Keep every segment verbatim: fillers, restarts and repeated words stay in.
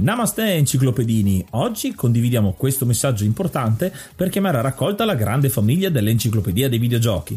Namaste enciclopedini, oggi condividiamo questo messaggio importante per chiamare a raccolta la grande famiglia dell'Enciclopedia dei Videogiochi.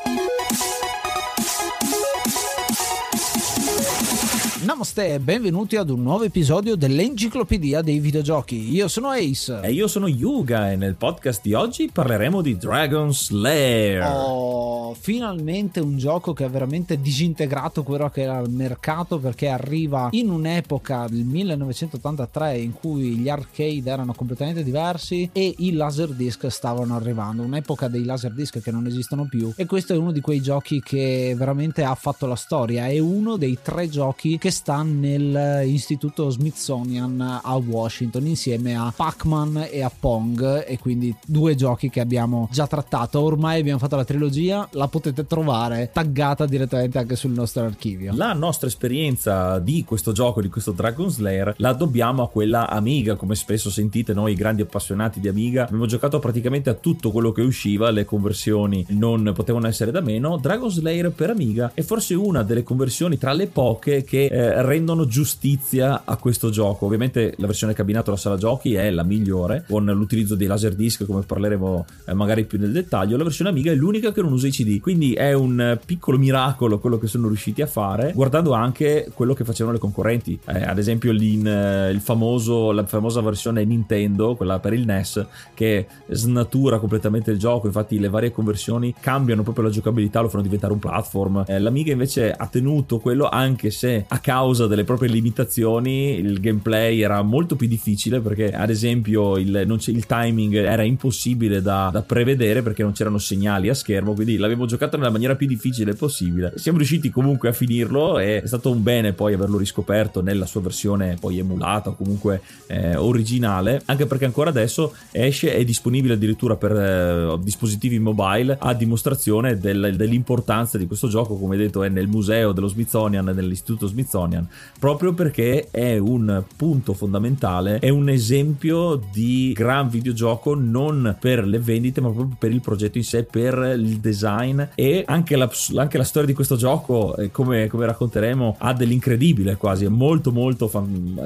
Namaste e benvenuti ad un nuovo episodio dell'Enciclopedia dei Videogiochi. Io sono Ace. E io sono Yuga e nel podcast di oggi parleremo di Dragon's Lair. Oh, finalmente un gioco che ha veramente disintegrato quello che era il mercato, perché arriva in un'epoca del millenovecentottantatré in cui gli arcade erano completamente diversi e i laserdisc stavano arrivando, un'epoca dei laserdisc che non esistono più, e questo è uno di quei giochi che veramente ha fatto la storia. È uno dei tre giochi che sta nell'istituto Smithsonian a Washington insieme a Pac-Man e a Pong, e quindi due giochi che abbiamo già trattato. Ormai abbiamo fatto la trilogia, la potete trovare taggata direttamente anche sul nostro archivio. La nostra esperienza di questo gioco, di questo Dragon's Lair, la dobbiamo a quella Amiga. Come spesso sentite, noi grandi appassionati di Amiga abbiamo giocato praticamente a tutto quello che usciva, le conversioni non potevano essere da meno. Dragon's Lair per Amiga è forse una delle conversioni tra le poche che eh, rendono giustizia a questo gioco. Ovviamente la versione cabinata alla sala giochi è la migliore, con l'utilizzo dei laserdisc, come parleremo eh, magari più nel dettaglio. La versione Amiga è l'unica che non usa i C D, quindi è un piccolo miracolo quello che sono riusciti a fare, guardando anche quello che facevano le concorrenti, eh, ad esempio l'in, eh, il famoso la famosa versione Nintendo, quella per il N E S, che snatura completamente il gioco. Infatti le varie conversioni cambiano proprio la giocabilità, lo fanno diventare un platform. eh, l'Amiga invece ha tenuto quello, anche se a causa delle proprie limitazioni il gameplay era molto più difficile, perché ad esempio il, non c'è, il timing era impossibile da, da prevedere, perché non c'erano segnali a schermo, quindi l'abbiamo giocato nella maniera più difficile possibile. Siamo riusciti comunque a finirlo e è stato un bene poi averlo riscoperto nella sua versione poi emulata o comunque eh, originale, anche perché ancora adesso esce, è disponibile addirittura per eh, dispositivi mobile, a dimostrazione del, dell'importanza di questo gioco. Come detto, è nel museo dello Smithsonian, nell'istituto Smithsonian, proprio perché è un punto fondamentale, è un esempio di gran videogioco, non per le vendite ma proprio per il progetto in sé, per il design. E anche la, anche la storia di questo gioco, come, come racconteremo, ha dell'incredibile quasi. È molto molto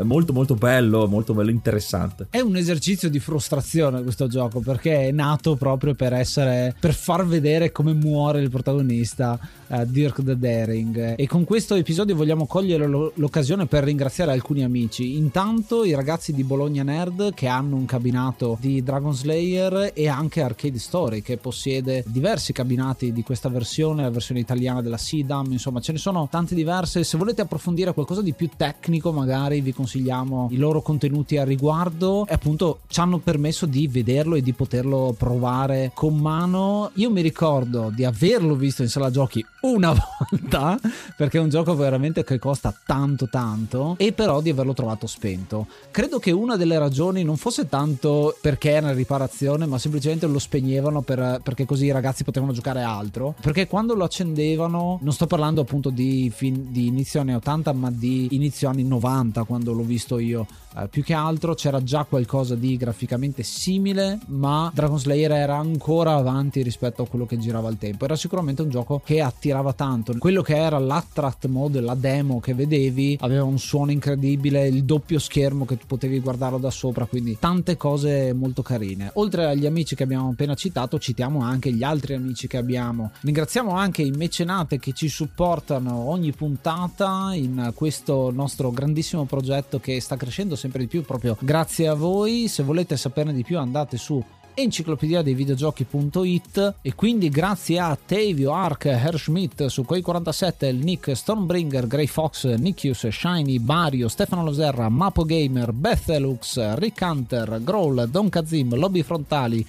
molto molto bello, molto bello, interessante. È un esercizio di frustrazione questo gioco, perché è nato proprio per essere, per far vedere come muore il protagonista, eh, Dirk the Daring. E con questo episodio vogliamo cogliere l'occasione per ringraziare alcuni amici. Intanto i ragazzi di Bologna Nerd, che hanno un cabinato di Dragon's Lair e anche Arcade Story, che possiede diversi cabinati di questa versione, la versione italiana della Sidam, insomma ce ne sono tante diverse. Se volete approfondire qualcosa di più tecnico magari vi consigliamo i loro contenuti al riguardo, e appunto ci hanno permesso di vederlo e di poterlo provare con mano. Io mi ricordo di averlo visto in sala giochi una volta, perché è un gioco veramente che costa tanto tanto, e però di averlo trovato spento. Credo che una delle ragioni non fosse tanto perché era in riparazione, ma semplicemente lo spegnevano per, perché così i ragazzi potevano giocare altro, perché quando lo accendevano, non sto parlando appunto di, fin, di inizio anni ottanta ma di inizio anni novanta quando l'ho visto io, eh, più che altro c'era già qualcosa di graficamente simile, ma Dragon's Lair era ancora avanti rispetto a quello che girava al tempo. Era sicuramente un gioco che attirava tanto, quello che era l'attract mode, la demo che vedevi aveva un suono incredibile, il doppio schermo che tu potevi guardarlo da sopra, quindi tante cose molto carine. Oltre agli amici che abbiamo appena citato, citiamo anche gli altri amici che abbiamo. Ringraziamo anche i mecenate che ci supportano ogni puntata in questo nostro grandissimo progetto che sta crescendo sempre di più proprio grazie a voi. Se volete saperne di più andate su Enciclopedia dei videogiochi.it, e quindi grazie a Tevio, Ark, Herschmidt, Sucoi quarantasette, il Nick, Stormbringer, Grey Fox, Nikius, Shiny, Bario, Stefano Loserra, Mapo Gamer, Bethelux, Rick Hunter, Growl, Don Kazim, Lobby Frontali,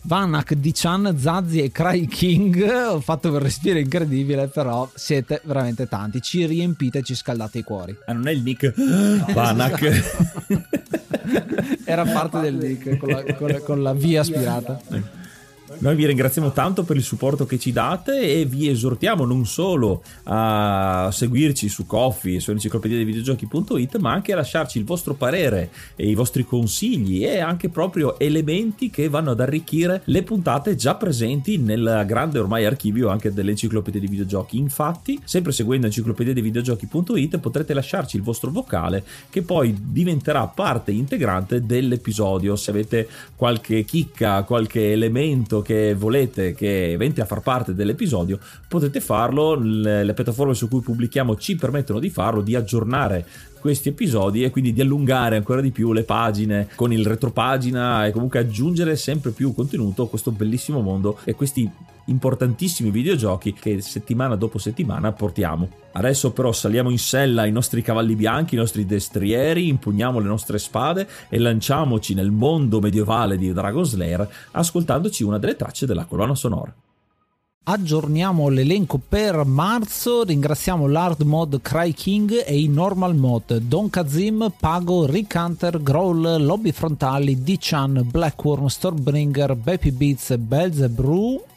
Vanak, Dichan, Zazzi e Cry King. Ho fatto un respiro incredibile, però siete veramente tanti, ci riempite, ci scaldate i cuori. Ah, non è il Nick Vanak. Era parte del leak con la, con la, con la via aspirata. Noi vi ringraziamo tanto per il supporto che ci date e vi esortiamo non solo a seguirci su Ko-fi, su Enciclopedia dei videogiochi.it, ma anche a lasciarci il vostro parere e i vostri consigli e anche proprio elementi che vanno ad arricchire le puntate già presenti nel grande ormai archivio anche dell'Enciclopedia dei videogiochi. Infatti, sempre seguendo Enciclopedia dei videogiochi.it potrete lasciarci il vostro vocale che poi diventerà parte integrante dell'episodio. Se avete qualche chicca, qualche elemento che volete che venti a far parte dell'episodio, potete farlo. Le, le piattaforme su cui pubblichiamo ci permettono di farlo, di aggiornare questi episodi e quindi di allungare ancora di più le pagine con il retropagina e comunque aggiungere sempre più contenuto a questo bellissimo mondo e questi importantissimi videogiochi che settimana dopo settimana portiamo. Adesso però saliamo in sella i nostri cavalli bianchi, i nostri destrieri, impugniamo le nostre spade e lanciamoci nel mondo medievale di Dragon's Lair ascoltandoci una delle tracce della colonna sonora. Aggiorniamo l'elenco per marzo, ringraziamo l'Hard Mod Cry King e i Normal Mod Don Kazim, Pago, Rick Hunter, Growl, Lobby Frontali, D-Chan, Blackworm, Stormbringer, Baby Beats, Belzebrew,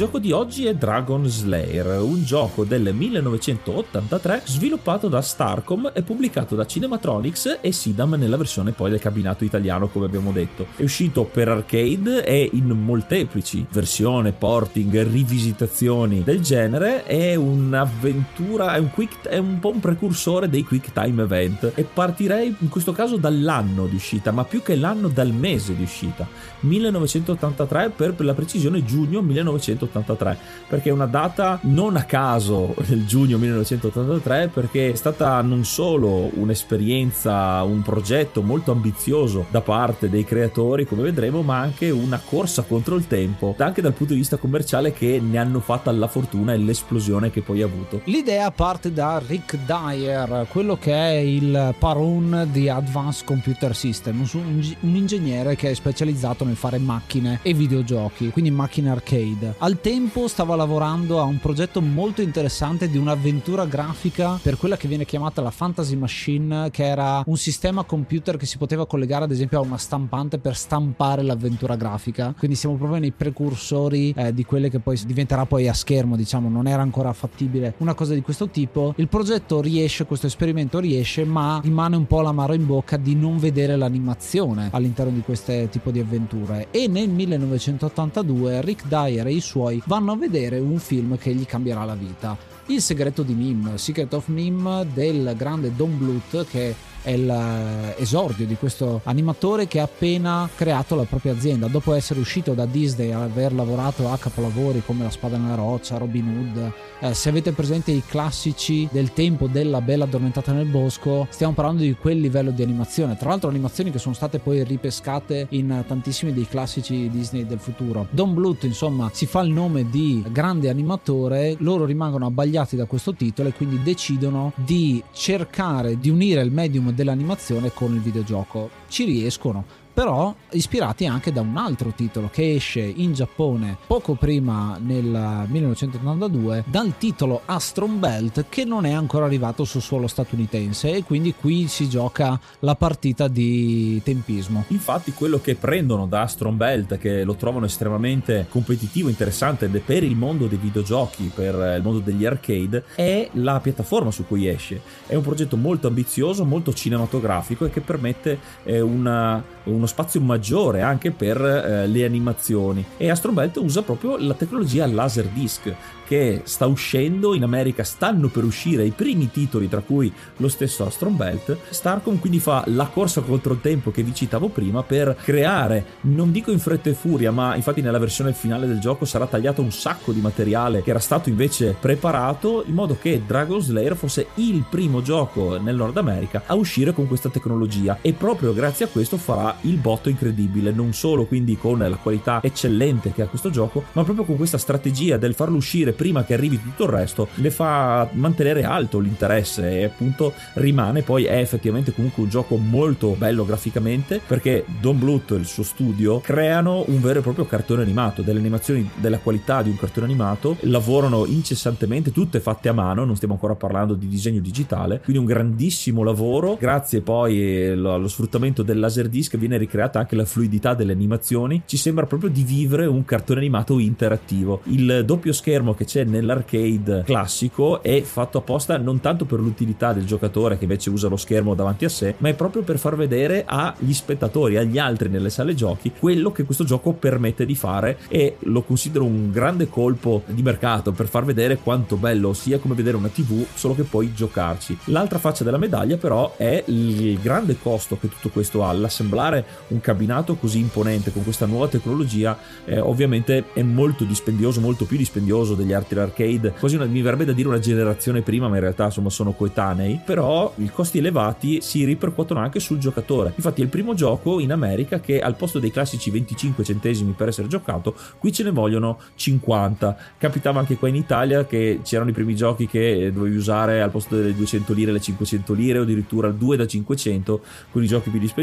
Il gioco di oggi è Dragon's Lair, un gioco del millenovecentottantatré sviluppato da Starcom e pubblicato da Cinematronics e Sidam nella versione poi del cabinato italiano, come abbiamo detto. È uscito per arcade e in molteplici versioni, porting, rivisitazioni del genere. È un'avventura, è un, quick, è un po' un precursore dei Quick Time Event, e partirei in questo caso dall'anno di uscita, ma più che l'anno dal mese di uscita, millenovecentottantatré, per, per la precisione giugno millenovecentottantatré. Perché è una data non a caso del giugno millenovecentottantatré, perché è stata non solo un'esperienza, un progetto molto ambizioso da parte dei creatori, come vedremo, ma anche una corsa contro il tempo anche dal punto di vista commerciale, che ne hanno fatta la fortuna e l'esplosione che poi ha avuto. L'idea parte da Rick Dyer, quello che è il parone di Advanced Computer System, un ingegnere che è specializzato nel fare macchine e videogiochi, quindi macchine arcade. Al tempo stava lavorando a un progetto molto interessante di un'avventura grafica per quella che viene chiamata la Fantasy Machine, che era un sistema computer che si poteva collegare ad esempio a una stampante per stampare l'avventura grafica. Quindi siamo proprio nei precursori eh, di quelle che poi diventerà poi a schermo, diciamo. Non era ancora fattibile una cosa di questo tipo. Il progetto riesce, questo esperimento riesce, ma rimane un po' l'amaro in bocca di non vedere l'animazione all'interno di questo tipo di avventure. E nel millenovecentottantadue Rick Dyer e i suoi vanno a vedere un film che gli cambierà la vita: Il segreto di Nim, Secret of Nim, del grande Don Bluth, che è l'esordio di questo animatore che ha appena creato la propria azienda dopo essere uscito da Disney, aver lavorato a capolavori come La Spada nella Roccia, Robin Hood. Eh, se avete presente i classici del tempo della Bella Addormentata nel Bosco, stiamo parlando di quel livello di animazione, tra l'altro animazioni che sono state poi ripescate in tantissimi dei classici Disney del futuro. Don Bluth insomma si fa il nome di grande animatore, loro rimangono abbagliati da questo titolo e quindi decidono di cercare di unire il medium dell'animazione con il videogioco. Ci riescono, però ispirati anche da un altro titolo che esce in Giappone poco prima, nel millenovecentottantadue, dal titolo Astron Belt, che non è ancora arrivato sul suolo statunitense, e quindi qui si gioca la partita di tempismo. Infatti quello che prendono da Astron Belt, che lo trovano estremamente competitivo, interessante per il mondo dei videogiochi, per il mondo degli arcade, è la piattaforma su cui esce. È un progetto molto ambizioso, molto cinematografico, e che permette eh, una, uno spazio maggiore anche per eh, le animazioni. E Astron Belt usa proprio la tecnologia Laserdisc, che sta uscendo in America, stanno per uscire i primi titoli, tra cui lo stesso Astron Belt. Starcom quindi fa la corsa contro il tempo che vi citavo prima per creare, non dico in fretta e furia, ma infatti nella versione finale del gioco sarà tagliato un sacco di materiale che era stato invece preparato, in modo che Dragon's Lair fosse il primo gioco nel Nord America a uscire con questa tecnologia, e proprio grazie a questo farà il botto incredibile, non solo quindi con la qualità eccellente che ha questo gioco, ma proprio con questa strategia del farlo uscire prima che arrivi tutto il resto. Le fa mantenere alto l'interesse, e appunto rimane, poi è effettivamente comunque un gioco molto bello graficamente, perché Don Bluth e il suo studio creano un vero e proprio cartone animato, delle animazioni della qualità di un cartone animato, lavorano incessantemente, tutte fatte a mano, non stiamo ancora parlando di disegno digitale, quindi un grandissimo lavoro. Grazie poi allo sfruttamento del Laserdisc viene ricreata anche la fluidità delle animazioni, ci sembra proprio di vivere un cartone animato interattivo. Il doppio schermo che c'è nell'arcade classico è fatto apposta non tanto per l'utilità del giocatore, che invece usa lo schermo davanti a sé, ma è proprio per far vedere agli spettatori, agli altri nelle sale giochi, quello che questo gioco permette di fare, e lo considero un grande colpo di mercato per far vedere quanto bello sia come vedere una tivù, solo che poi giocarci. L'altra faccia della medaglia però è il grande costo che tutto questo ha. L'assemblare un cabinato così imponente con questa nuova tecnologia eh, ovviamente è molto dispendioso, molto più dispendioso degli altri arcade, quasi una, mi verrebbe da dire una generazione prima, ma in realtà insomma sono coetanei. Però i costi elevati si ripercuotono anche sul giocatore. Infatti è il primo gioco in America che al posto dei classici venticinque centesimi per essere giocato, qui ce ne vogliono cinquanta. Capitava anche qua in Italia che c'erano i primi giochi che dovevi usare al posto delle duecento lire le cinquecento lire, o addirittura due da cinquecento con i giochi più dispendiosi.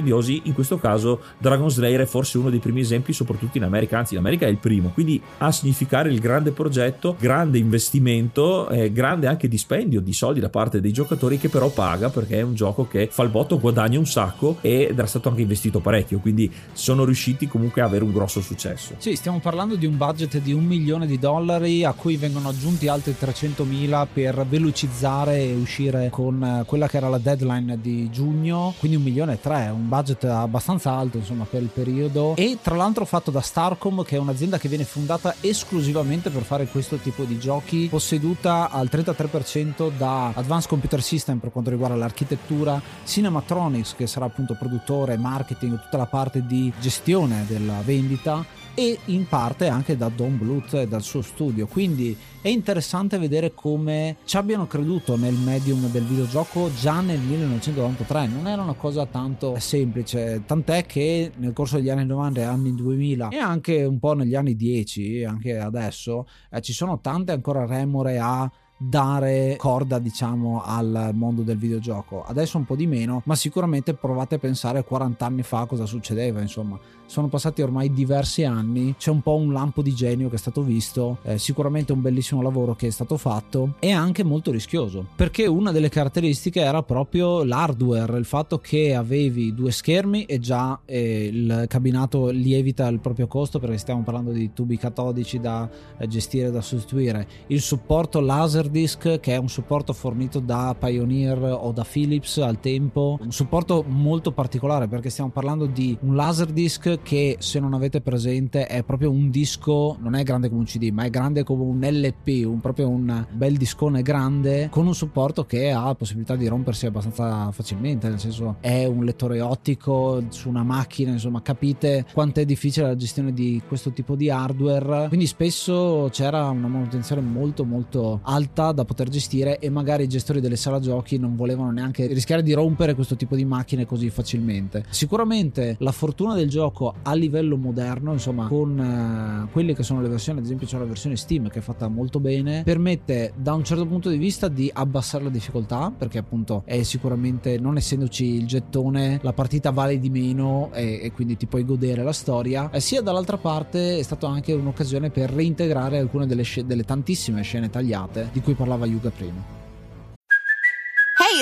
In questo caso Dragon's Lair è forse uno dei primi esempi, soprattutto in America, anzi in America è il primo, quindi a significare il grande progetto, grande investimento, eh, grande anche dispendio di soldi da parte dei giocatori, che però paga, perché è un gioco che fa il botto, guadagna un sacco ed era stato anche investito parecchio, quindi sono riusciti comunque a avere un grosso successo. Sì, stiamo parlando di un budget di un milione di dollari a cui vengono aggiunti altri trecentomila per velocizzare e uscire con quella che era la deadline di giugno, quindi un milione e tre, un budget abbastanza alto insomma per il periodo, e tra l'altro fatto da Starcom, che è un'azienda che viene fondata esclusivamente per fare questo tipo di giochi, posseduta al trentatré per cento da Advanced Computer System per quanto riguarda l'architettura, Cinematronics che sarà appunto produttore, marketing, tutta la parte di gestione della vendita, e in parte anche da Don Bluth e dal suo studio. Quindi è interessante vedere come ci abbiano creduto nel medium del videogioco già nel millenovecentonovantatré. Non era una cosa tanto semplice, tant'è che nel corso degli anni novanta e anni duemila e anche un po' negli anni dieci, anche adesso, eh, ci sono tante ancora remore a dare corda, diciamo, al mondo del videogioco. Adesso un po' di meno, ma sicuramente provate a pensare quaranta anni fa cosa succedeva, insomma. Sono passati ormai diversi anni, c'è un po' un lampo di genio che è stato visto, eh, sicuramente un bellissimo lavoro che è stato fatto, e anche molto rischioso, perché una delle caratteristiche era proprio l'hardware, il fatto che avevi due schermi e già eh, il cabinato lievita il proprio costo, perché stiamo parlando di tubi catodici da eh, gestire, da sostituire, il supporto Laserdisc, che è un supporto fornito da Pioneer o da Philips al tempo, un supporto molto particolare, perché stiamo parlando di un Laserdisc che, se non avete presente, è proprio un disco, non è grande come un C D, ma è grande come un L P, un, proprio un bel discone grande, con un supporto che ha la possibilità di rompersi abbastanza facilmente, nel senso è un lettore ottico su una macchina, insomma capite quanto è difficile la gestione di questo tipo di hardware. Quindi spesso c'era una manutenzione molto molto alta da poter gestire, e magari i gestori delle sala giochi non volevano neanche rischiare di rompere questo tipo di macchine così facilmente. Sicuramente la fortuna del gioco a livello moderno, insomma, con eh, quelle che sono le versioni, ad esempio c'è la versione Steam che è fatta molto bene, permette da un certo punto di vista di abbassare la difficoltà, perché appunto è sicuramente, non essendoci il gettone, la partita vale di meno e, e quindi ti puoi godere la storia, eh, sia dall'altra parte è stata anche un'occasione per reintegrare alcune delle, sc- delle tantissime scene tagliate di cui parlava Yuga prima. Hey,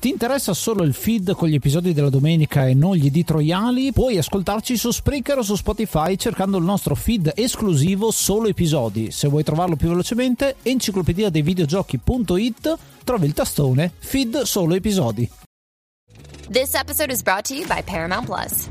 Ti interessa solo il feed con gli episodi della domenica e non gli editoriali? Puoi ascoltarci su Spreaker o su Spotify cercando il nostro feed esclusivo Solo Episodi. Se vuoi trovarlo più velocemente, enciclopedia dei videogiochi punto it trovi il tastone Feed Solo Episodi. This episode is brought to you by Paramount Plus.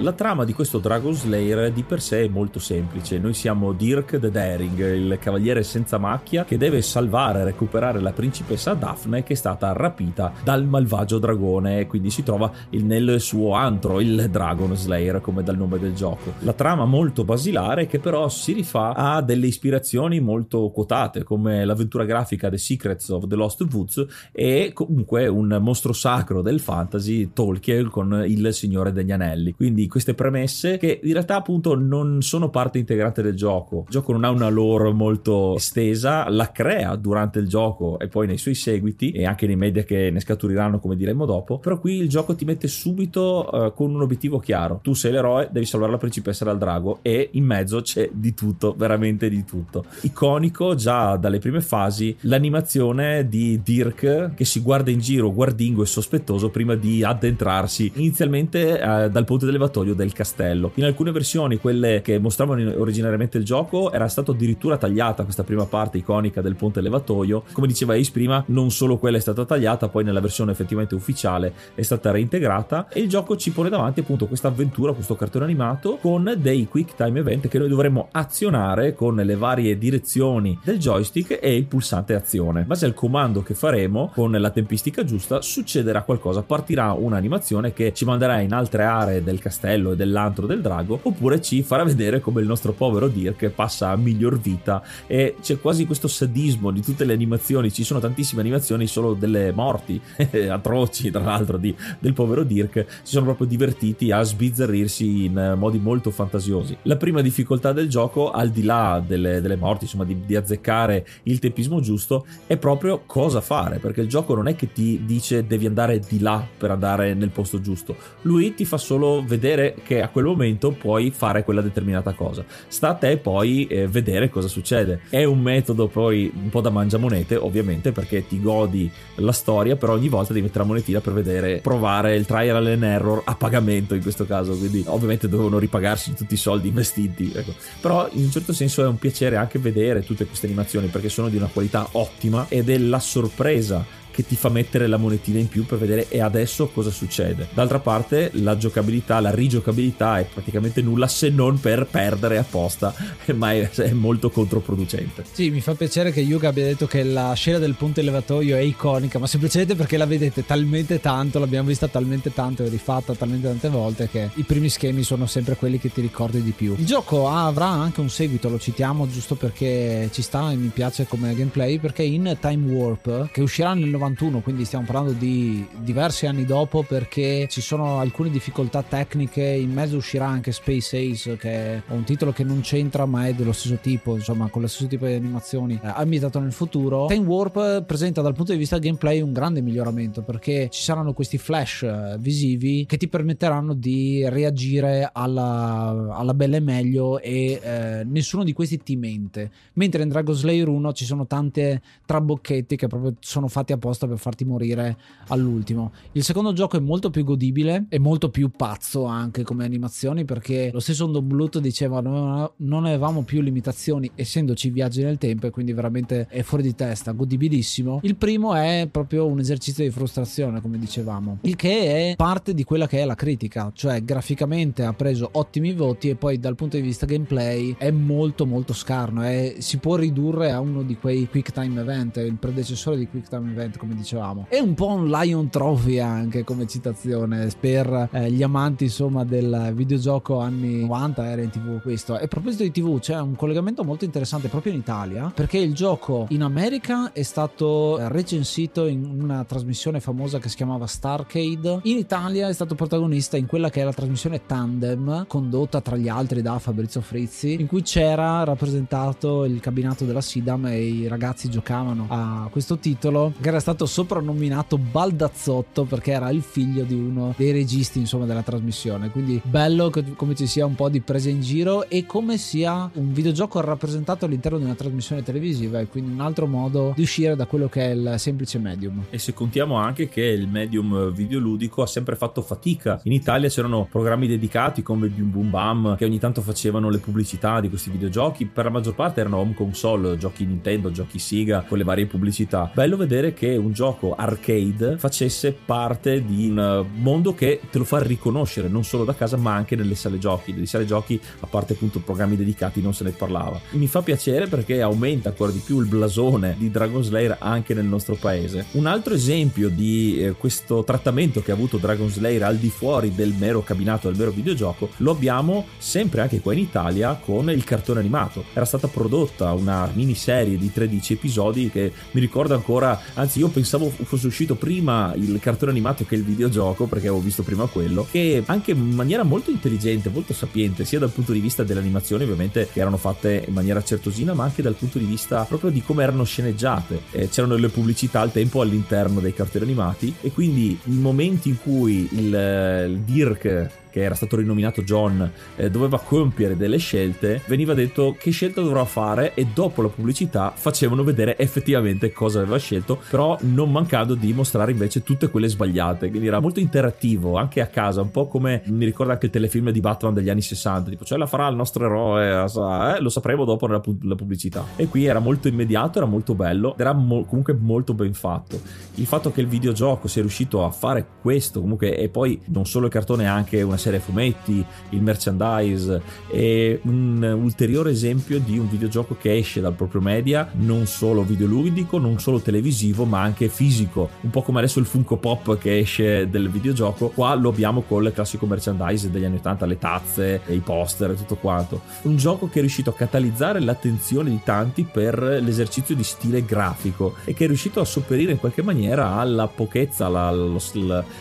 La trama di questo Dragon's Lair di per sé è molto semplice. Noi siamo Dirk the Daring, il cavaliere senza macchia che deve salvare e recuperare la principessa Daphne, che è stata rapita dal malvagio dragone, e quindi si trova nel suo antro, il Dragon's Lair, come dal nome del gioco. La trama molto basilare, che però si rifà a delle ispirazioni molto quotate, come l'avventura grafica The Secrets of the Lost Woods e comunque un mostro sacro del fantasy, Tolkien, con il Signore degli Anelli. Quindi queste premesse che in realtà appunto non sono parte integrante del gioco. Il gioco non ha una lore molto estesa, la crea durante il gioco e poi nei suoi seguiti e anche nei media che ne scaturiranno, come diremo dopo, però qui il gioco ti mette subito uh, con un obiettivo chiaro: tu sei l'eroe, devi salvare la principessa dal drago, e in mezzo c'è di tutto, veramente di tutto. Iconico già dalle prime fasi l'animazione di Dirk che si guarda in giro guardingo e sospettoso prima di addentrarsi inizialmente uh, dal ponte dell'elevatoio del castello. In alcune versioni, quelle che mostravano originariamente il gioco, era stato addirittura tagliata questa prima parte iconica del ponte levatoio. Come diceva Ace prima, non solo quella è stata tagliata, poi nella versione effettivamente ufficiale è stata reintegrata, e il gioco ci pone davanti appunto questa avventura, questo cartone animato con dei quick time event che noi dovremmo azionare con le varie direzioni del joystick e il pulsante azione. In base al comando che faremo, con la tempistica giusta succederà qualcosa, partirà un'animazione che ci manderà in altre aree del castello e dell'antro del drago, oppure ci farà vedere come il nostro povero Dirk passa a miglior vita, e c'è quasi questo sadismo di tutte le animazioni. Ci sono tantissime animazioni solo delle morti atroci, tra l'altro, di, del povero Dirk. Si sono proprio divertiti a sbizzarrirsi in modi molto fantasiosi. La prima difficoltà del gioco, al di là delle, delle morti, insomma di, di azzeccare il tempismo giusto, è proprio cosa fare, perché il gioco non è che ti dice devi andare di là per andare nel posto giusto, lui ti fa solo vedere sapere che a quel momento puoi fare quella determinata cosa, sta a te poi eh, vedere cosa succede. È un metodo poi un po' da mangiamonete ovviamente, perché ti godi la storia, però ogni volta devi mettere la monetina per vedere, provare il trial and error a pagamento in questo caso, quindi ovviamente dovevano ripagarsi tutti i soldi investiti, ecco. Però in un certo senso è un piacere anche vedere tutte queste animazioni, perché sono di una qualità ottima ed è la sorpresa che ti fa mettere la monetina in più per vedere e adesso cosa succede. D'altra parte la giocabilità, la rigiocabilità è praticamente nulla se non per perdere apposta, ma è, è molto controproducente. Sì, mi fa piacere che Yuga abbia detto che la scena del ponte elevatoio è iconica, ma semplicemente perché la vedete talmente tanto, l'abbiamo vista talmente tanto e rifatta talmente tante volte che i primi schemi sono sempre quelli che ti ricordi di più. Il gioco avrà anche un seguito, lo citiamo giusto perché ci sta e mi piace come gameplay, perché in Time Warp, che uscirà nel novantuno, quindi stiamo parlando di diversi anni dopo, perché ci sono alcune difficoltà tecniche in mezzo, uscirà anche Space Ace, che è un titolo che non c'entra ma è dello stesso tipo, insomma con lo stesso tipo di animazioni, eh, ambientato nel futuro. Time Warp presenta dal punto di vista gameplay un grande miglioramento, perché ci saranno questi flash visivi che ti permetteranno di reagire alla, alla bella e meglio e eh, nessuno di questi ti mente, mentre in Dragon's Lair uno ci sono tante trabocchetti che proprio sono fatti apposta per farti morire all'ultimo. Il secondo gioco è molto più godibile e molto più pazzo anche come animazioni, perché lo stesso Don Bluth diceva no, non avevamo più limitazioni essendoci viaggi nel tempo, e quindi veramente è fuori di testa, godibilissimo. Il primo è proprio un esercizio di frustrazione come dicevamo, il che è parte di quella che è la critica, cioè graficamente ha preso ottimi voti e poi dal punto di vista gameplay è molto molto scarno e si può ridurre a uno di quei quick time event, il predecessore di quick time event come dicevamo. È un po' un Lion Trophy anche come citazione per eh, gli amanti insomma del videogioco anni novanta, era in tv questo. E a proposito di tv c'è un collegamento molto interessante proprio in Italia, perché il gioco in America è stato eh, recensito in una trasmissione famosa che si chiamava Starcade, in Italia è stato protagonista in quella che è la trasmissione Tandem, condotta tra gli altri da Fabrizio Frizzi, in cui c'era rappresentato il cabinato della Sidam e i ragazzi giocavano a questo titolo che era stato soprannominato Baldazzotto perché era il figlio di uno dei registi insomma della trasmissione. Quindi bello come ci sia un po' di presa in giro e come sia un videogioco rappresentato all'interno di una trasmissione televisiva, e quindi un altro modo di uscire da quello che è il semplice medium. E se contiamo anche che il medium videoludico ha sempre fatto fatica, in Italia c'erano programmi dedicati come Boom Boom Bam che ogni tanto facevano le pubblicità di questi videogiochi, per la maggior parte erano home console, giochi Nintendo, giochi Sega con le varie pubblicità. Bello vedere che un gioco arcade facesse parte di un mondo che te lo fa riconoscere non solo da casa ma anche nelle sale giochi. Delle sale giochi, a parte appunto programmi dedicati, non se ne parlava. Mi fa piacere perché aumenta ancora di più il blasone di Dragon's Lair anche nel nostro paese. Un altro esempio di eh, questo trattamento che ha avuto Dragon's Lair al di fuori del mero cabinato, del mero videogioco, lo abbiamo sempre anche qua in Italia con il cartone animato. Era stata prodotta una miniserie di tredici episodi che mi ricordo ancora, anzi io pensavo fosse uscito prima il cartone animato che il videogioco, perché avevo visto prima quello, che anche in maniera molto intelligente, molto sapiente, sia dal punto di vista delle animazioni ovviamente che erano fatte in maniera certosina, ma anche dal punto di vista proprio di come erano sceneggiate. Eh, c'erano le pubblicità al tempo all'interno dei cartoni animati, e quindi i momenti in cui il, il Dirk, che era stato rinominato John, eh, doveva compiere delle scelte, veniva detto che scelta dovrà fare e dopo la pubblicità facevano vedere effettivamente cosa aveva scelto, però non mancando di mostrare invece tutte quelle sbagliate. Quindi era molto interattivo anche a casa, un po' come mi ricorda anche il telefilm di Batman degli anni sessanta, tipo cioè la farà il nostro eroe, eh, lo sapremo dopo nella pu- la pubblicità. E qui era molto immediato, era molto bello, era mo- comunque molto ben fatto. Il fatto che il videogioco sia riuscito a fare questo comunque, e poi non solo il cartone, anche una serie fumetti, il merchandise, è un ulteriore esempio di un videogioco che esce dal proprio media, non solo videoludico, non solo televisivo, ma anche fisico, un po' come adesso il Funko Pop che esce del videogioco, qua lo abbiamo col classico merchandise degli anni ottanta, le tazze, i poster e tutto quanto. Un gioco che è riuscito a catalizzare l'attenzione di tanti per l'esercizio di stile grafico e che è riuscito a sopperire in qualche maniera alla pochezza, alla, allo,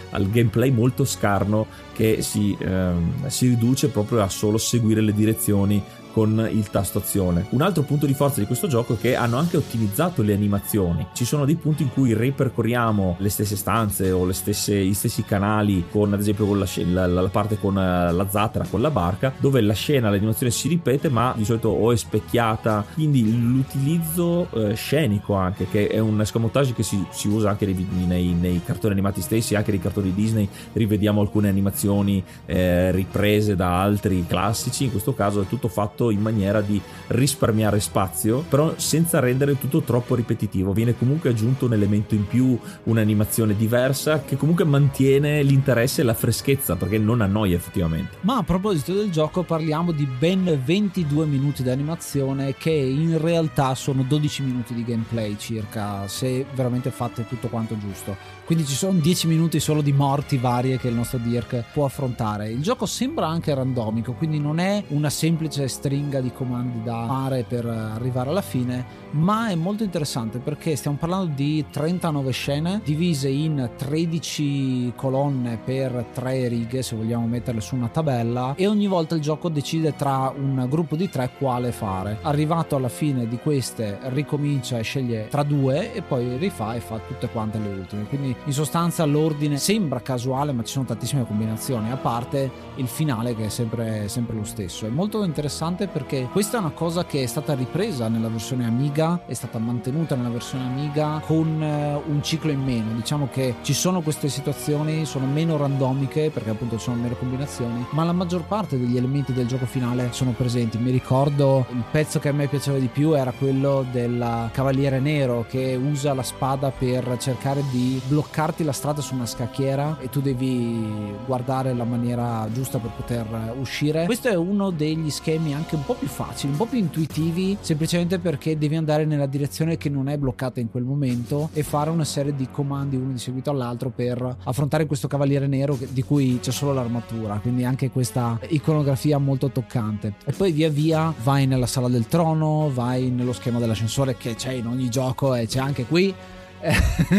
al gameplay molto scarno che si, ehm, si riduce proprio a solo seguire le direzioni con il tasto azione. Un altro punto di forza di questo gioco è che hanno anche ottimizzato le animazioni. Ci sono dei punti in cui ripercorriamo le stesse stanze o le stesse, gli stessi canali, con ad esempio con la, la, la parte con la zattera, con la barca, dove la scena, l'animazione si ripete, ma di solito o è specchiata, quindi l'utilizzo eh, scenico anche, che è un escamotage che si, si usa anche nei, nei, nei cartoni animati stessi, anche nei cartoni Disney rivediamo alcune animazioni eh, riprese da altri classici. In questo caso è tutto fatto in maniera di risparmiare spazio, però senza rendere tutto troppo ripetitivo. Viene comunque aggiunto un elemento in più, un'animazione diversa che comunque mantiene l'interesse e la freschezza, perché non annoia effettivamente. Ma a proposito del gioco, parliamo di ben ventidue minuti di animazione, che in realtà sono dodici minuti di gameplay circa, se veramente fate tutto quanto giusto. Quindi ci sono dieci minuti solo di morti varie che il nostro Dirk può affrontare. Il gioco sembra anche randomico, quindi non è una semplice stringa di comandi da fare per arrivare alla fine, ma è molto interessante perché stiamo parlando di trentanove scene divise in tredici colonne per tre righe, se vogliamo metterle su una tabella, e ogni volta il gioco decide tra un gruppo di tre quale fare. Arrivato alla fine di queste ricomincia e sceglie tra due, e poi rifà e fa tutte quante le ultime. Quindi in sostanza l'ordine sembra casuale, ma ci sono tantissime combinazioni, a parte il finale che è sempre, sempre lo stesso. È molto interessante perché questa è una cosa che è stata ripresa nella versione Amiga, è stata mantenuta nella versione Amiga con un ciclo in meno. Diciamo che ci sono queste situazioni, sono meno randomiche perché appunto sono meno combinazioni, ma la maggior parte degli elementi del gioco finale sono presenti. Mi ricordo il pezzo che a me piaceva di più era quello del cavaliere nero che usa la spada per cercare di bloccarti la strada su una scacchiera, e tu devi guardare la maniera giusta per poter uscire. Questo è uno degli schemi anche un po' più facili, un po' più intuitivi, semplicemente perché devi andare nella direzione che non è bloccata in quel momento e fare una serie di comandi uno di seguito all'altro per affrontare questo cavaliere nero di cui c'è solo l'armatura, quindi anche questa iconografia molto toccante. E poi via via vai nella sala del trono, vai nello schema dell'ascensore che c'è in ogni gioco e c'è anche qui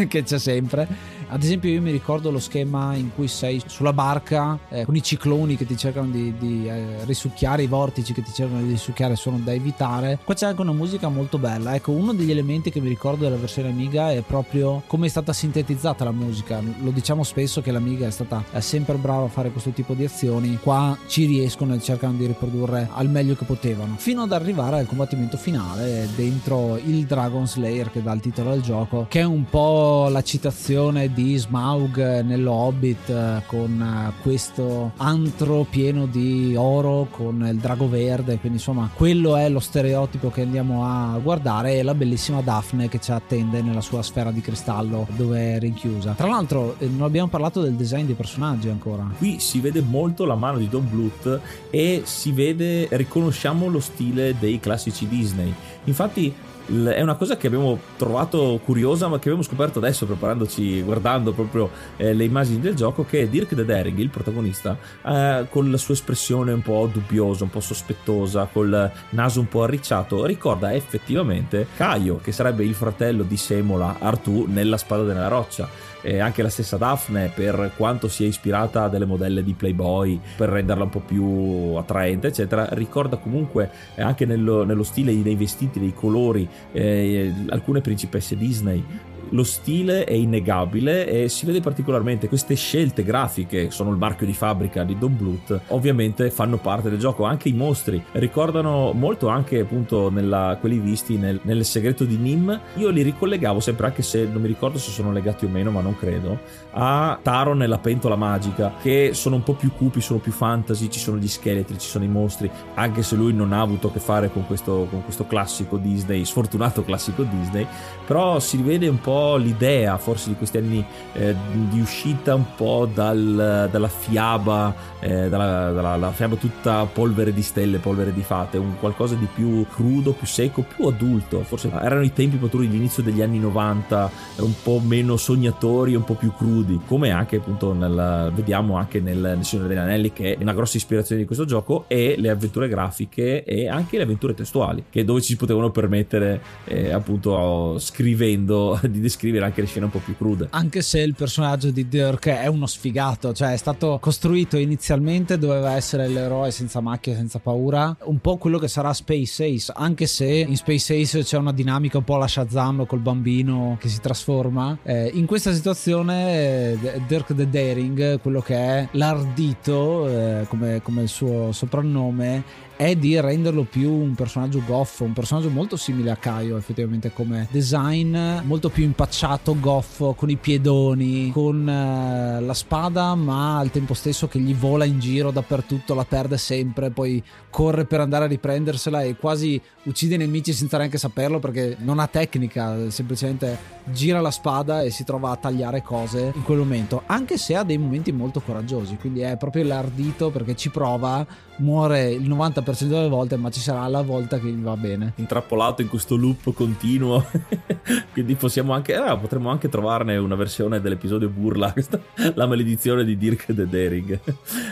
che c'è sempre. Ad esempio io mi ricordo lo schema in cui sei sulla barca eh, con i cicloni che ti cercano di, di eh, risucchiare, i vortici che ti cercano di risucchiare sono da evitare. Qua c'è anche una musica molto bella. Ecco, uno degli elementi che mi ricordo della versione Amiga è proprio come è stata sintetizzata la musica. Lo diciamo spesso che l'Amiga è stata è sempre brava a fare questo tipo di azioni, qua ci riescono e cercano di riprodurre al meglio che potevano, fino ad arrivare al combattimento finale dentro il Dragon's Lair, che dà il titolo al gioco, che è un po' la citazione di Smaug nello Hobbit, con questo antro pieno di oro con il drago verde. Quindi insomma quello è lo stereotipo che andiamo a guardare, e la bellissima Daphne che ci attende nella sua sfera di cristallo dove è rinchiusa. Tra l'altro non abbiamo parlato del design dei personaggi ancora. Qui si vede molto la mano di Don Bluth e si vede, riconosciamo lo stile dei classici Disney. Infatti è una cosa che abbiamo trovato curiosa, ma che abbiamo scoperto adesso preparandoci, guardando proprio eh, le immagini del gioco, che Dirk the Daring, il protagonista, eh, con la sua espressione un po' dubbiosa, un po' sospettosa, col naso un po' arricciato, ricorda effettivamente Caio, che sarebbe il fratello di Semola, Artù, nella Spada della Roccia. E anche la stessa Daphne, per quanto sia ispirata a delle modelle di Playboy per renderla un po' più attraente eccetera, ricorda comunque anche nello, nello stile dei vestiti, dei colori, eh, alcune principesse Disney. Lo stile è innegabile e si vede particolarmente. Queste scelte grafiche sono il marchio di fabbrica di Don Bluth, ovviamente fanno parte del gioco. Anche i mostri ricordano molto, anche appunto nella, quelli visti nel, nel Segreto di Nim. Io li ricollegavo sempre, anche se non mi ricordo se sono legati o meno, ma non credo, a Taro nella pentola magica, che sono un po' più cupi, sono più fantasy, ci sono gli scheletri, ci sono i mostri, anche se lui non ha avuto a che fare con questo, con questo classico Disney, sfortunato classico Disney, però si vede un po' l'idea forse di questi anni eh, di uscita un po' dal, dalla fiaba eh, dalla, dalla la fiaba tutta polvere di stelle, polvere di fate, un qualcosa di più crudo, più secco, più adulto. Forse erano i tempi maturi di inizio degli anni novanta, un po' meno sognatori, un po' più crudi, come anche appunto nel, vediamo anche nel Signore degli Anelli, che è una grossa ispirazione di questo gioco, e le avventure grafiche e anche le avventure testuali, che dove ci potevano permettere eh, appunto oh, scrivendo di descrivere anche le scene un po' più crude. Anche se il personaggio di Dirk è uno sfigato, cioè è stato costruito inizialmente, doveva essere l'eroe senza macchie, senza paura, un po' quello che sarà Space Ace, anche se in Space Ace c'è una dinamica un po' alla Shazam col bambino che si trasforma. Eh, in questa situazione eh, Dirk the Daring, quello che è l'ardito, eh, come, come il suo soprannome, è di renderlo più un personaggio goffo, un personaggio molto simile a Caio effettivamente come design, molto più impacciato, goffo, con i piedoni, con eh, la spada, ma al tempo stesso che gli vola in giro dappertutto, la perde sempre, poi corre per andare a riprendersela e quasi uccide i nemici senza neanche saperlo, perché non ha tecnica, semplicemente gira la spada e si trova a tagliare cose in quel momento, anche se ha dei momenti molto coraggiosi, quindi è proprio l'ardito perché ci prova, muore il novanta percento delle volte, ma ci sarà la volta che gli va bene. Intrappolato in questo loop continuo. Quindi possiamo anche eh, potremmo anche trovarne una versione dell'episodio burla, questa, la maledizione di Dirk the Daring.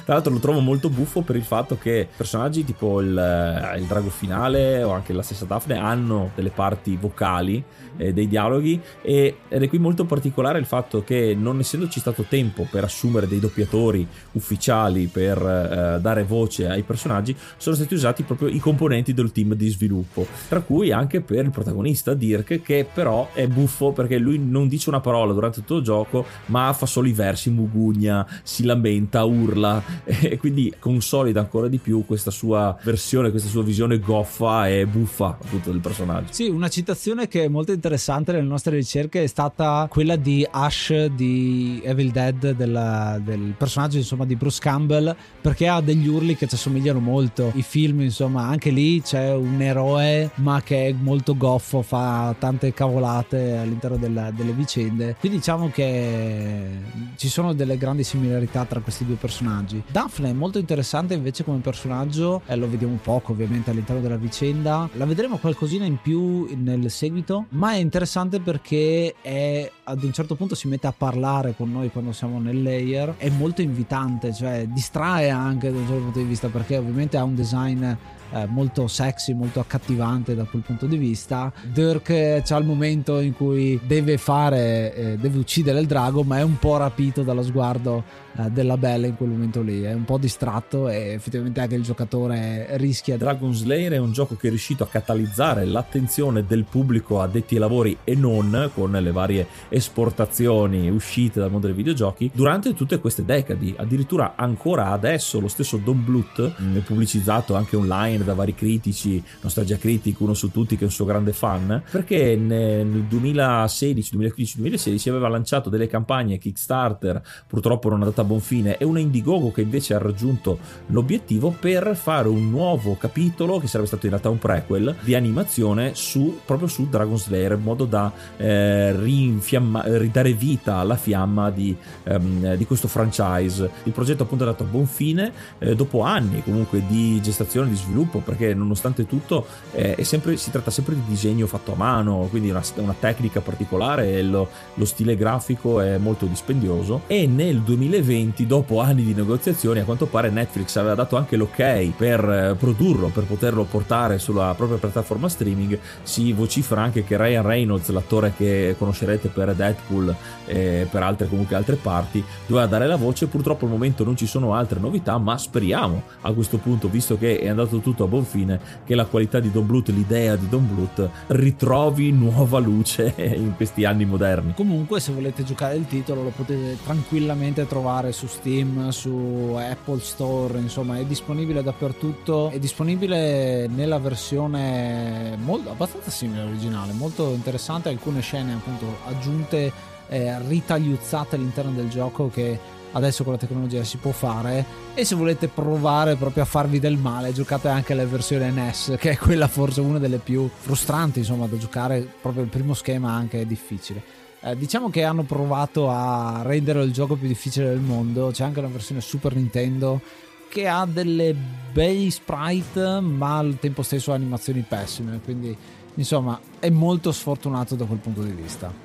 Tra l'altro lo trovo molto buffo per il fatto che personaggi tipo il, il drago finale o anche la stessa Daphne hanno delle parti vocali, eh, dei dialoghi, e, ed è qui molto particolare il fatto che, non essendoci stato tempo per assumere dei doppiatori ufficiali per eh, dare voce ai personaggi, sono stati usati proprio i componenti del team di sviluppo, tra cui anche per il protagonista Dirk, che però è buffo perché lui non dice una parola durante tutto il gioco, ma fa solo i versi, mugugna, si lamenta, urla, e quindi consolida ancora di più questa sua versione, questa sua visione goffa e buffa appunto del personaggio. Sì, una citazione che è molto interessante nelle nostre ricerche è stata quella di Ash di Evil Dead, della, del personaggio insomma di Bruce Campbell, perché ha degli urli che ci assomigliano molto. I film, insomma, anche lì c'è un eroe ma che è molto goffo, fa tante cavolate all'interno della, delle vicende, quindi diciamo che ci sono delle grandi similarità tra questi due personaggi. Daphne è molto interessante invece come personaggio, eh, lo vediamo poco ovviamente all'interno della vicenda, la vedremo qualcosina in più nel seguito, ma è interessante perché è, ad un certo punto si mette a parlare con noi quando siamo nel layer, è molto invitante, cioè distrae anche da un certo punto di vista, perché ovviamente ha un design eh, molto sexy, molto accattivante da quel punto di vista. Dirk c'ha il momento in cui deve fare eh, deve uccidere il drago, ma è un po' rapito dallo sguardo eh, della Bella in quel momento lì, è un po' distratto e effettivamente anche il giocatore rischia. Dragon's Lair è un gioco che è riuscito a catalizzare l'attenzione del pubblico addetti ai lavori e non, con le varie esportazioni uscite dal mondo dei videogiochi durante tutte queste decadi, addirittura ancora adesso lo stesso Don Bluth mm. è pubblicizzato anche online da vari critici, Nostalgia Critic uno su tutti che è un suo grande fan, perché nel duemilasedici duemilaquindici duemilasedici aveva lanciato delle campagne Kickstarter, purtroppo non è andata a buon fine, e una Indiegogo che invece ha raggiunto l'obiettivo per fare un nuovo capitolo che sarebbe stato in realtà un prequel di animazione su, proprio su Dragon's Lair, in modo da eh, rinfiammare, ridare vita alla fiamma di, ehm, di questo franchise. Il progetto appunto è andato a buon fine eh, dopo anni comunque di gestazione, di sviluppo, perché nonostante tutto eh, è sempre, si tratta sempre di disegno fatto a mano, quindi una, una tecnica particolare, e lo, lo stile grafico è molto dispendioso. E nel duemilaventi, dopo anni di negoziazioni, a quanto pare Netflix aveva dato anche l'ok per eh, produrlo, per poterlo portare sulla propria piattaforma streaming. Si vocifera anche che Ryan Reynolds, l'attore che conoscerete per Deadpool e per altre, comunque altre parti, doveva dare la voce. Purtroppo al momento non ci sono altre novità, ma speriamo a questo punto, visto che è andato tutto a buon fine, che la qualità di Don Bluth, l'idea di Don Bluth ritrovi nuova luce in questi anni moderni. Comunque, se volete giocare il titolo lo potete tranquillamente trovare su Steam, su Apple Store, insomma è disponibile dappertutto, è disponibile nella versione molto, abbastanza simile all'originale, molto interessante, alcune scene appunto aggiunte, Eh, ritagliuzzate all'interno del gioco, che adesso con la tecnologia si può fare. E se volete provare proprio a farvi del male, giocate anche la versione N E S, che è quella forse una delle più frustranti insomma da giocare, proprio il primo schema anche è difficile. Eh, diciamo che hanno provato a rendere il gioco più difficile del mondo. C'è anche la versione Super Nintendo che ha delle bei sprite ma al tempo stesso animazioni pessime, quindi insomma è molto sfortunato da quel punto di vista.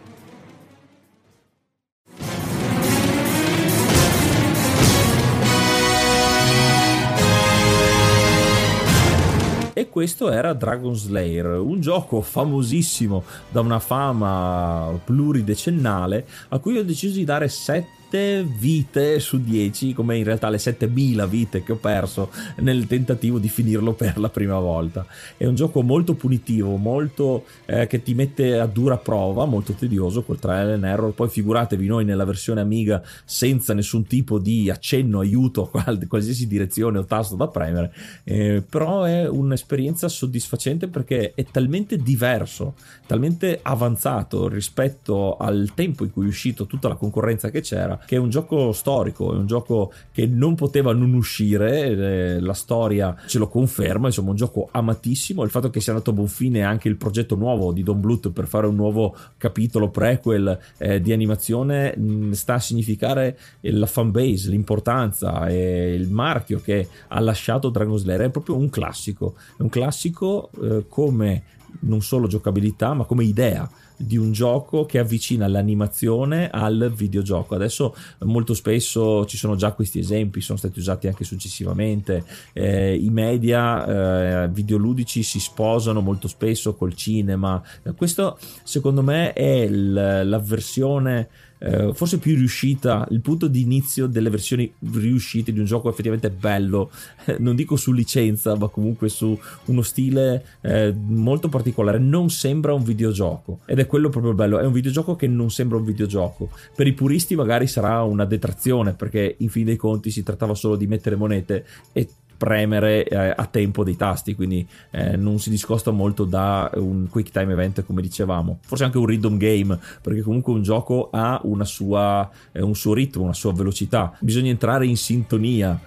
e questo era Dragon's Lair, un gioco famosissimo da una fama pluridecennale a cui ho deciso di dare sette vite su dieci, come in realtà le settemila vite che ho perso nel tentativo di finirlo per la prima volta. È un gioco molto punitivo, molto eh, che ti mette a dura prova, molto tedioso col trial and error. Poi figuratevi noi nella versione Amiga senza nessun tipo di accenno, aiuto, qualsiasi direzione o tasto da premere, eh, però è un'esperienza soddisfacente perché è talmente diverso, talmente avanzato rispetto al tempo in cui è uscito tutta la concorrenza che c'era, che è un gioco storico, è un gioco che non poteva non uscire, eh, la storia ce lo conferma, insomma un gioco amatissimo. Il fatto che sia andato a buon fine anche il progetto nuovo di Don Bluth per fare un nuovo capitolo prequel eh, di animazione mh, sta a significare la fanbase, l'importanza e il marchio che ha lasciato Dragon's Lair. È proprio un classico, è un classico eh, come non solo giocabilità ma come idea di un gioco che avvicina l'animazione al videogioco. Adesso molto spesso ci sono già questi esempi, sono stati usati anche successivamente, eh, i media eh, videoludici si sposano molto spesso col cinema. Questo secondo me è l- la versione Eh, forse più riuscita, il punto di inizio delle versioni riuscite di un gioco effettivamente bello, eh, non dico su licenza ma comunque su uno stile eh, molto particolare. Non sembra un videogioco ed è quello proprio bello, è un videogioco che non sembra un videogioco. Per i puristi magari sarà una detrazione perché in fin dei conti si trattava solo di mettere monete e premere eh, a tempo dei tasti, quindi eh, non si discosta molto da un quick time event come dicevamo, forse anche un rhythm game, perché comunque un gioco ha una sua, eh, un suo ritmo, una sua velocità, bisogna entrare in sintonia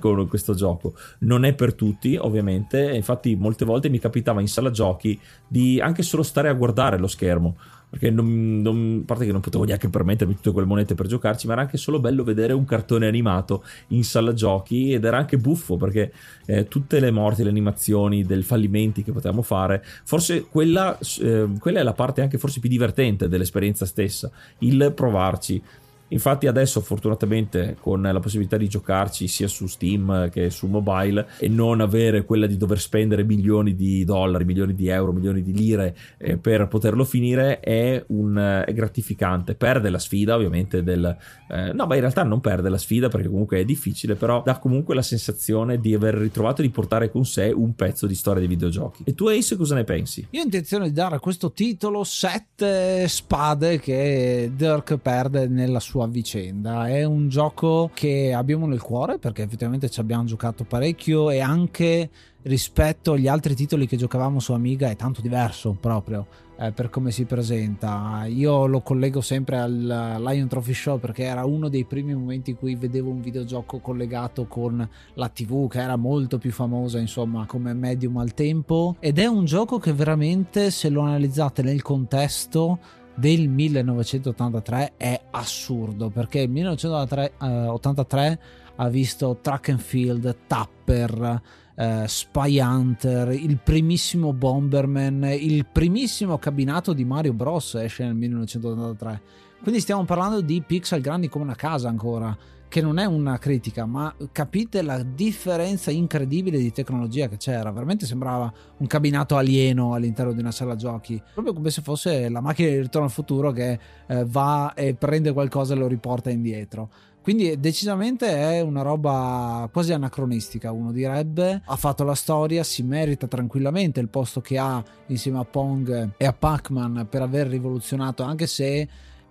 con questo gioco. Non è per tutti ovviamente, infatti molte volte mi capitava in sala giochi di anche solo stare a guardare lo schermo perché non, non, a parte che non potevo neanche permettermi tutte quelle monete per giocarci, ma era anche solo bello vedere un cartone animato in sala giochi ed era anche buffo perché eh, tutte le morti, le animazioni dei fallimenti che potevamo fare, forse quella, eh, quella è la parte anche forse più divertente dell'esperienza stessa, il provarci. Infatti adesso fortunatamente con la possibilità di giocarci sia su Steam che su mobile e non avere quella di dover spendere milioni di dollari, milioni di euro, milioni di lire eh, per poterlo finire è, un, è gratificante. Perde la sfida ovviamente del... Eh, no, ma in realtà non perde la sfida perché comunque è difficile, però dà comunque la sensazione di aver ritrovato e di portare con sé un pezzo di storia dei videogiochi. E tu Ace cosa ne pensi? Io ho intenzione di dare a questo titolo sette spade che Dirk perde nella sua vicenda. È un gioco che abbiamo nel cuore perché effettivamente ci abbiamo giocato parecchio e anche rispetto agli altri titoli che giocavamo su Amiga è tanto diverso proprio eh, per come si presenta. Io lo collego sempre al Lion Trophy Show perché era uno dei primi momenti in cui vedevo un videogioco collegato con la tivù, che era molto più famosa insomma come medium al tempo, ed è un gioco che veramente, se lo analizzate nel contesto del millenovecentottantatré, è assurdo perché il millenovecentottantatré ha visto Track and Field, Tapper, eh, Spy Hunter, il primissimo Bomberman, il primissimo cabinato di Mario Bros esce nel millenovecentottantatré, quindi stiamo parlando di pixel grandi come una casa ancora, che non è una critica, ma capite la differenza incredibile di tecnologia che c'era. Veramente sembrava un cabinato alieno all'interno di una sala giochi, proprio come se fosse la macchina di Ritorno al Futuro che eh, va e prende qualcosa e lo riporta indietro. Quindi decisamente è una roba quasi anacronistica, uno direbbe. Ha fatto la storia, si merita tranquillamente il posto che ha insieme a Pong e a Pac-Man per aver rivoluzionato, anche se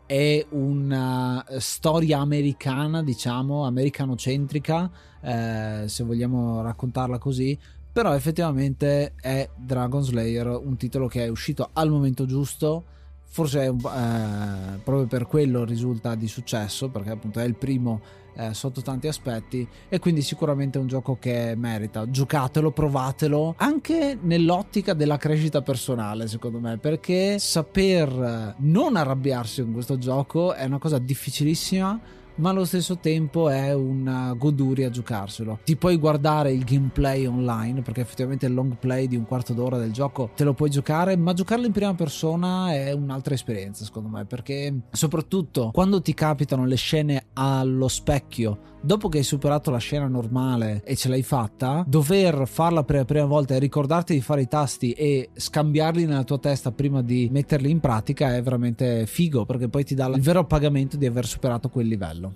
è una storia americana, diciamo, americanocentrica, eh, se vogliamo raccontarla così, però effettivamente è Dragon's Lair, un titolo che è uscito al momento giusto, forse è, eh, proprio per quello risulta di successo, perché appunto è il primo eh, sotto tanti aspetti, e quindi sicuramente è un gioco che merita. Giocatelo, provatelo, anche nell'ottica della crescita personale secondo me, perché saper non arrabbiarsi con questo gioco è una cosa difficilissima, ma allo stesso tempo è una goduria giocarselo. Ti puoi guardare il gameplay online, perché effettivamente il long play di un quarto d'ora del gioco te lo puoi giocare, ma giocarlo in prima persona è un'altra esperienza secondo me, perché soprattutto quando ti capitano le scene allo specchio dopo che hai superato la scena normale e ce l'hai fatta, dover farla per la prima volta e ricordarti di fare i tasti e scambiarli nella tua testa prima di metterli in pratica è veramente figo, perché poi ti dà il vero pagamento di aver superato quel livello.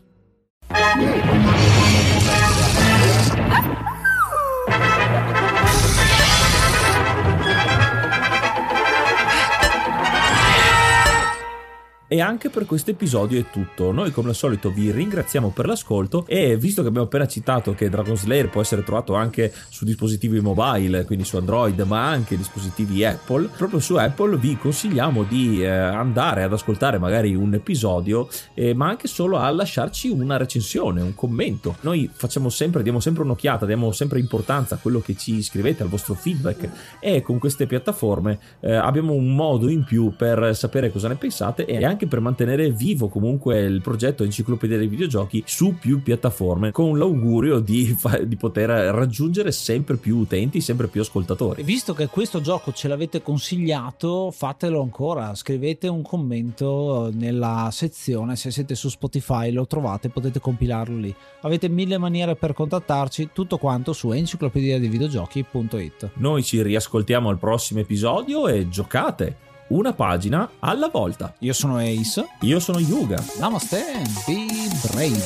E anche per questo episodio è tutto. Noi come al solito vi ringraziamo per l'ascolto, e visto che abbiamo appena citato che Dragon's Lair può essere trovato anche su dispositivi mobile, quindi su Android, ma anche dispositivi Apple, proprio su Apple vi consigliamo di andare ad ascoltare magari un episodio, eh, ma anche solo a lasciarci una recensione, un commento. Noi facciamo sempre, diamo sempre un'occhiata, diamo sempre importanza a quello che ci scrivete, al vostro feedback, e con queste piattaforme eh, abbiamo un modo in più per sapere cosa ne pensate, e anche per mantenere vivo comunque il progetto Enciclopedia dei Videogiochi su più piattaforme, con l'augurio di, fa- di poter raggiungere sempre più utenti, sempre più ascoltatori. Visto che questo gioco ce l'avete consigliato, fatelo ancora, scrivete un commento nella sezione, se siete su Spotify lo trovate, potete compilarlo lì. Avete mille maniere per contattarci, tutto quanto su enciclopedia dei videogiochi punto it. Noi ci riascoltiamo al prossimo episodio, e giocate! Una pagina alla volta. Io sono Ace. Io sono Yuga. Namaste. Be brave.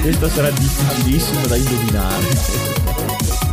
Questa sarà difficilissima da indovinare.